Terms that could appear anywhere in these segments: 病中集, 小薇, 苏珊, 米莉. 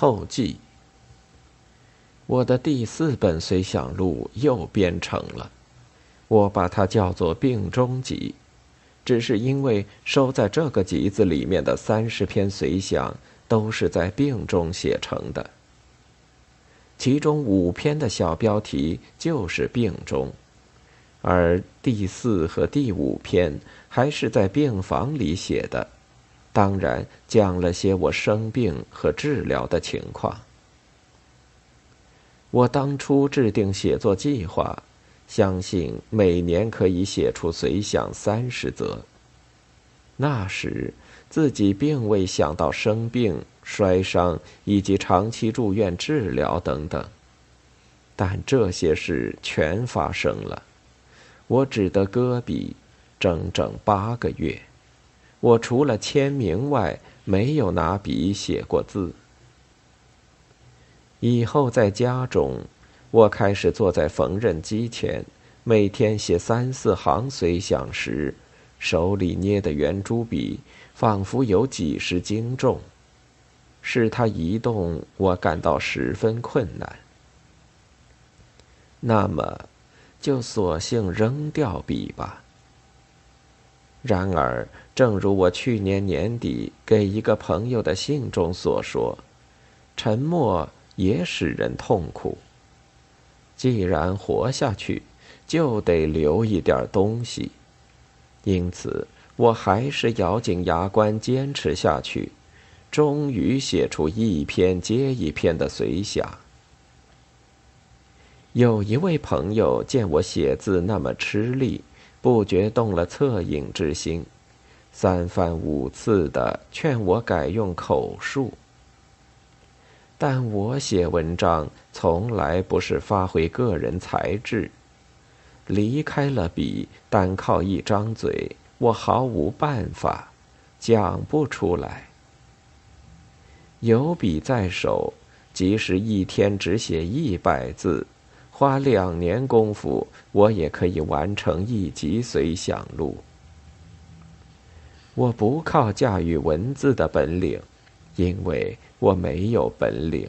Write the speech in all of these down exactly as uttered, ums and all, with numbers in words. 后记》。我的第四本随想录又编成了，我把它叫做《病中集》，只是因为收在这个集子里面的三十篇随想都是在病中写成的，其中五篇的小标题就是病中，而第四和第五篇还是在病房里写的，当然讲了些我生病和治疗的情况。我当初制定写作计划，相信每年可以写出随想三十则。那时自己并未想到生病、摔伤以及长期住院治疗等等，但这些事全发生了。我只得搁笔整整八个月，我除了签名外，没有拿笔写过字。以后在家中，我开始坐在缝纫机前，每天写三四行随想时，手里捏的圆珠笔仿佛有几十斤重，使它移动我感到十分困难。那么，就索性扔掉笔吧。然而，正如我去年年底给一个朋友的信中所说，沉默也使人痛苦。既然活下去，就得留一点东西。因此，我还是咬紧牙关坚持下去，终于写出一篇接一篇的随想。有一位朋友见我写字那么吃力，不觉动了恻隐之心，三番五次地劝我改用口述。但我写文章从来不是发挥个人才智，离开了笔，单靠一张嘴，我毫无办法，讲不出来。有笔在手，即使一天只写一百字，花两年功夫，我也可以完成一集随想录。我不靠驾驭文字的本领，因为我没有本领，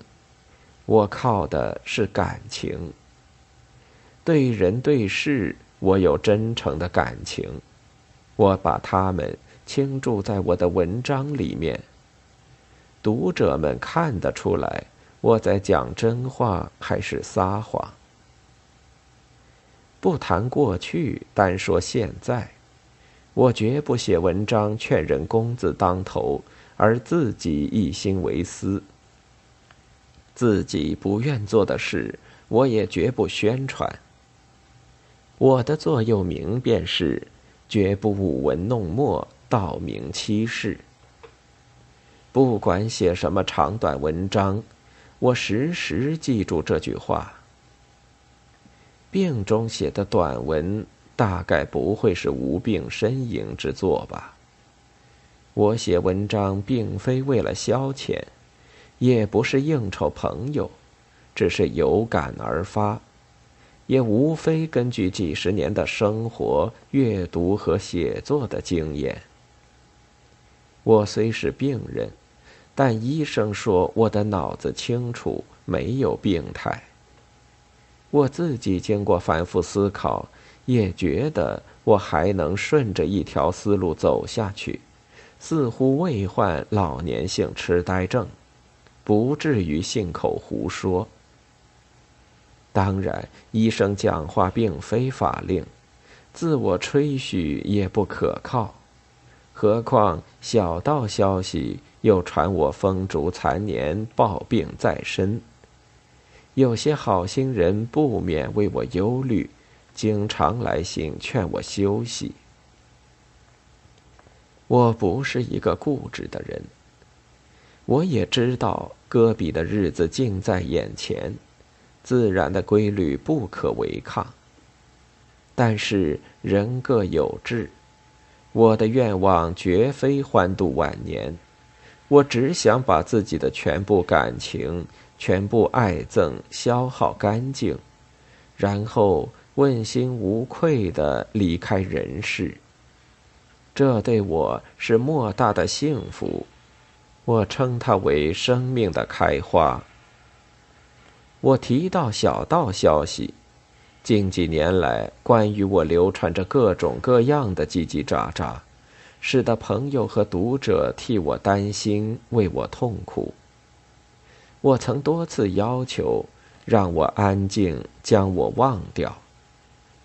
我靠的是感情。对人对事，我有真诚的感情，我把它们倾注在我的文章里面。读者们看得出来，我在讲真话还是撒谎。不谈过去，单说现在，我绝不写文章劝人公字当头，而自己一心为私。自己不愿做的事，我也绝不宣传。我的座右铭便是绝不舞文弄墨，道明欺世。不管写什么长短文章，我时时记住这句话。病中写的短文大概不会是无病呻吟之作吧。我写文章并非为了消遣，也不是应酬朋友，只是有感而发，也无非根据几十年的生活、阅读和写作的经验。我虽是病人，但医生说我的脑子清楚，没有病态。我自己经过反复思考，也觉得我还能顺着一条思路走下去，似乎未患老年性痴呆症，不至于信口胡说。当然，医生讲话并非法令，自我吹嘘也不可靠，何况小道消息又传我风烛残年、抱病在身。有些好心人不免为我忧虑，经常来信劝我休息。我不是一个固执的人，我也知道搁笔的日子近在眼前，自然的规律不可违抗。但是人各有志，我的愿望绝非欢度晚年，我只想把自己的全部感情、全部爱憎消耗干净，然后问心无愧地离开人世。这对我是莫大的幸福，我称它为生命的开花。我提到小道消息，近几年来关于我流传着各种各样的叽叽喳喳，使得朋友和读者替我担心，为我痛苦。我曾多次要求让我安静，将我忘掉，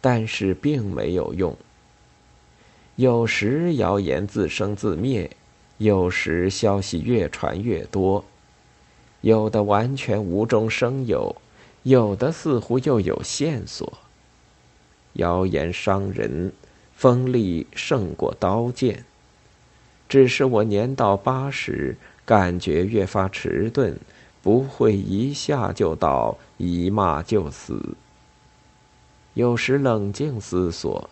但是并没有用。有时谣言自生自灭，有时消息越传越多，有的完全无中生有，有的似乎又有线索。谣言伤人，锋利胜过刀剑。只是我年到八十，感觉越发迟钝，不会一下就倒，一骂就死。有时冷静思索，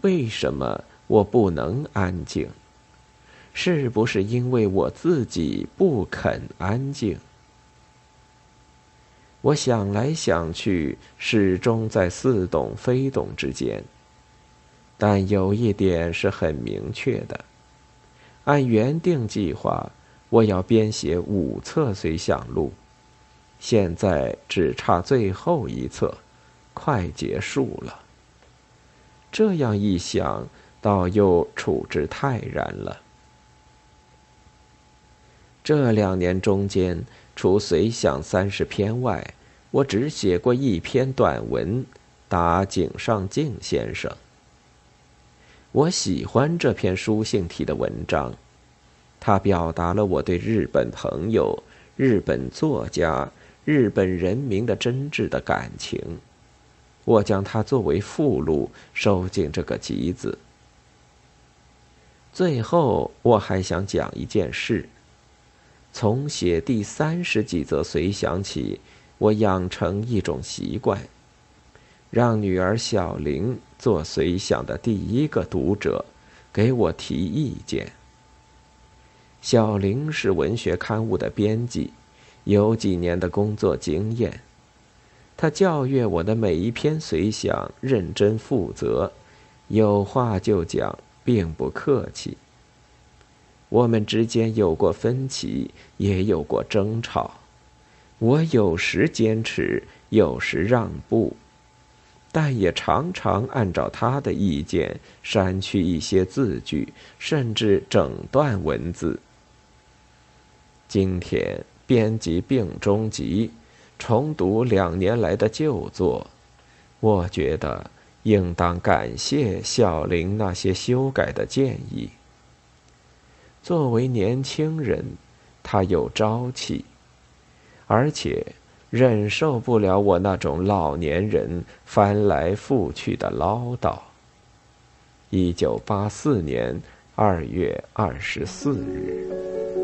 为什么我不能安静？是不是因为我自己不肯安静？我想来想去，始终在似懂非懂之间。但有一点是很明确的，按原定计划，我要编写五册随想录，现在只差最后一册，快结束了。这样一想，倒又处之泰然了。这两年中间，除随想三十篇外，我只写过一篇短文，答井上靖先生。我喜欢这篇书信体的文章，它表达了我对日本朋友、日本作家、日本人民的真挚的感情。我将它作为附录收进这个集子。最后，我还想讲一件事。从写第三十几则随想起，我养成一种习惯，让女儿小玲做随想的第一个读者，给我提意见。小玲是文学刊物的编辑，有几年的工作经验。他教阅我的每一篇随想，认真负责，有话就讲，并不客气。我们之间有过分歧，也有过争吵。我有时坚持，有时让步，但也常常按照他的意见删去一些字句，甚至整段文字。今天编辑病中集，重读两年来的旧作，我觉得应当感谢小玲那些修改的建议。作为年轻人，他有朝气，而且忍受不了我那种老年人翻来覆去的唠叨。一九八四年二月二十四日。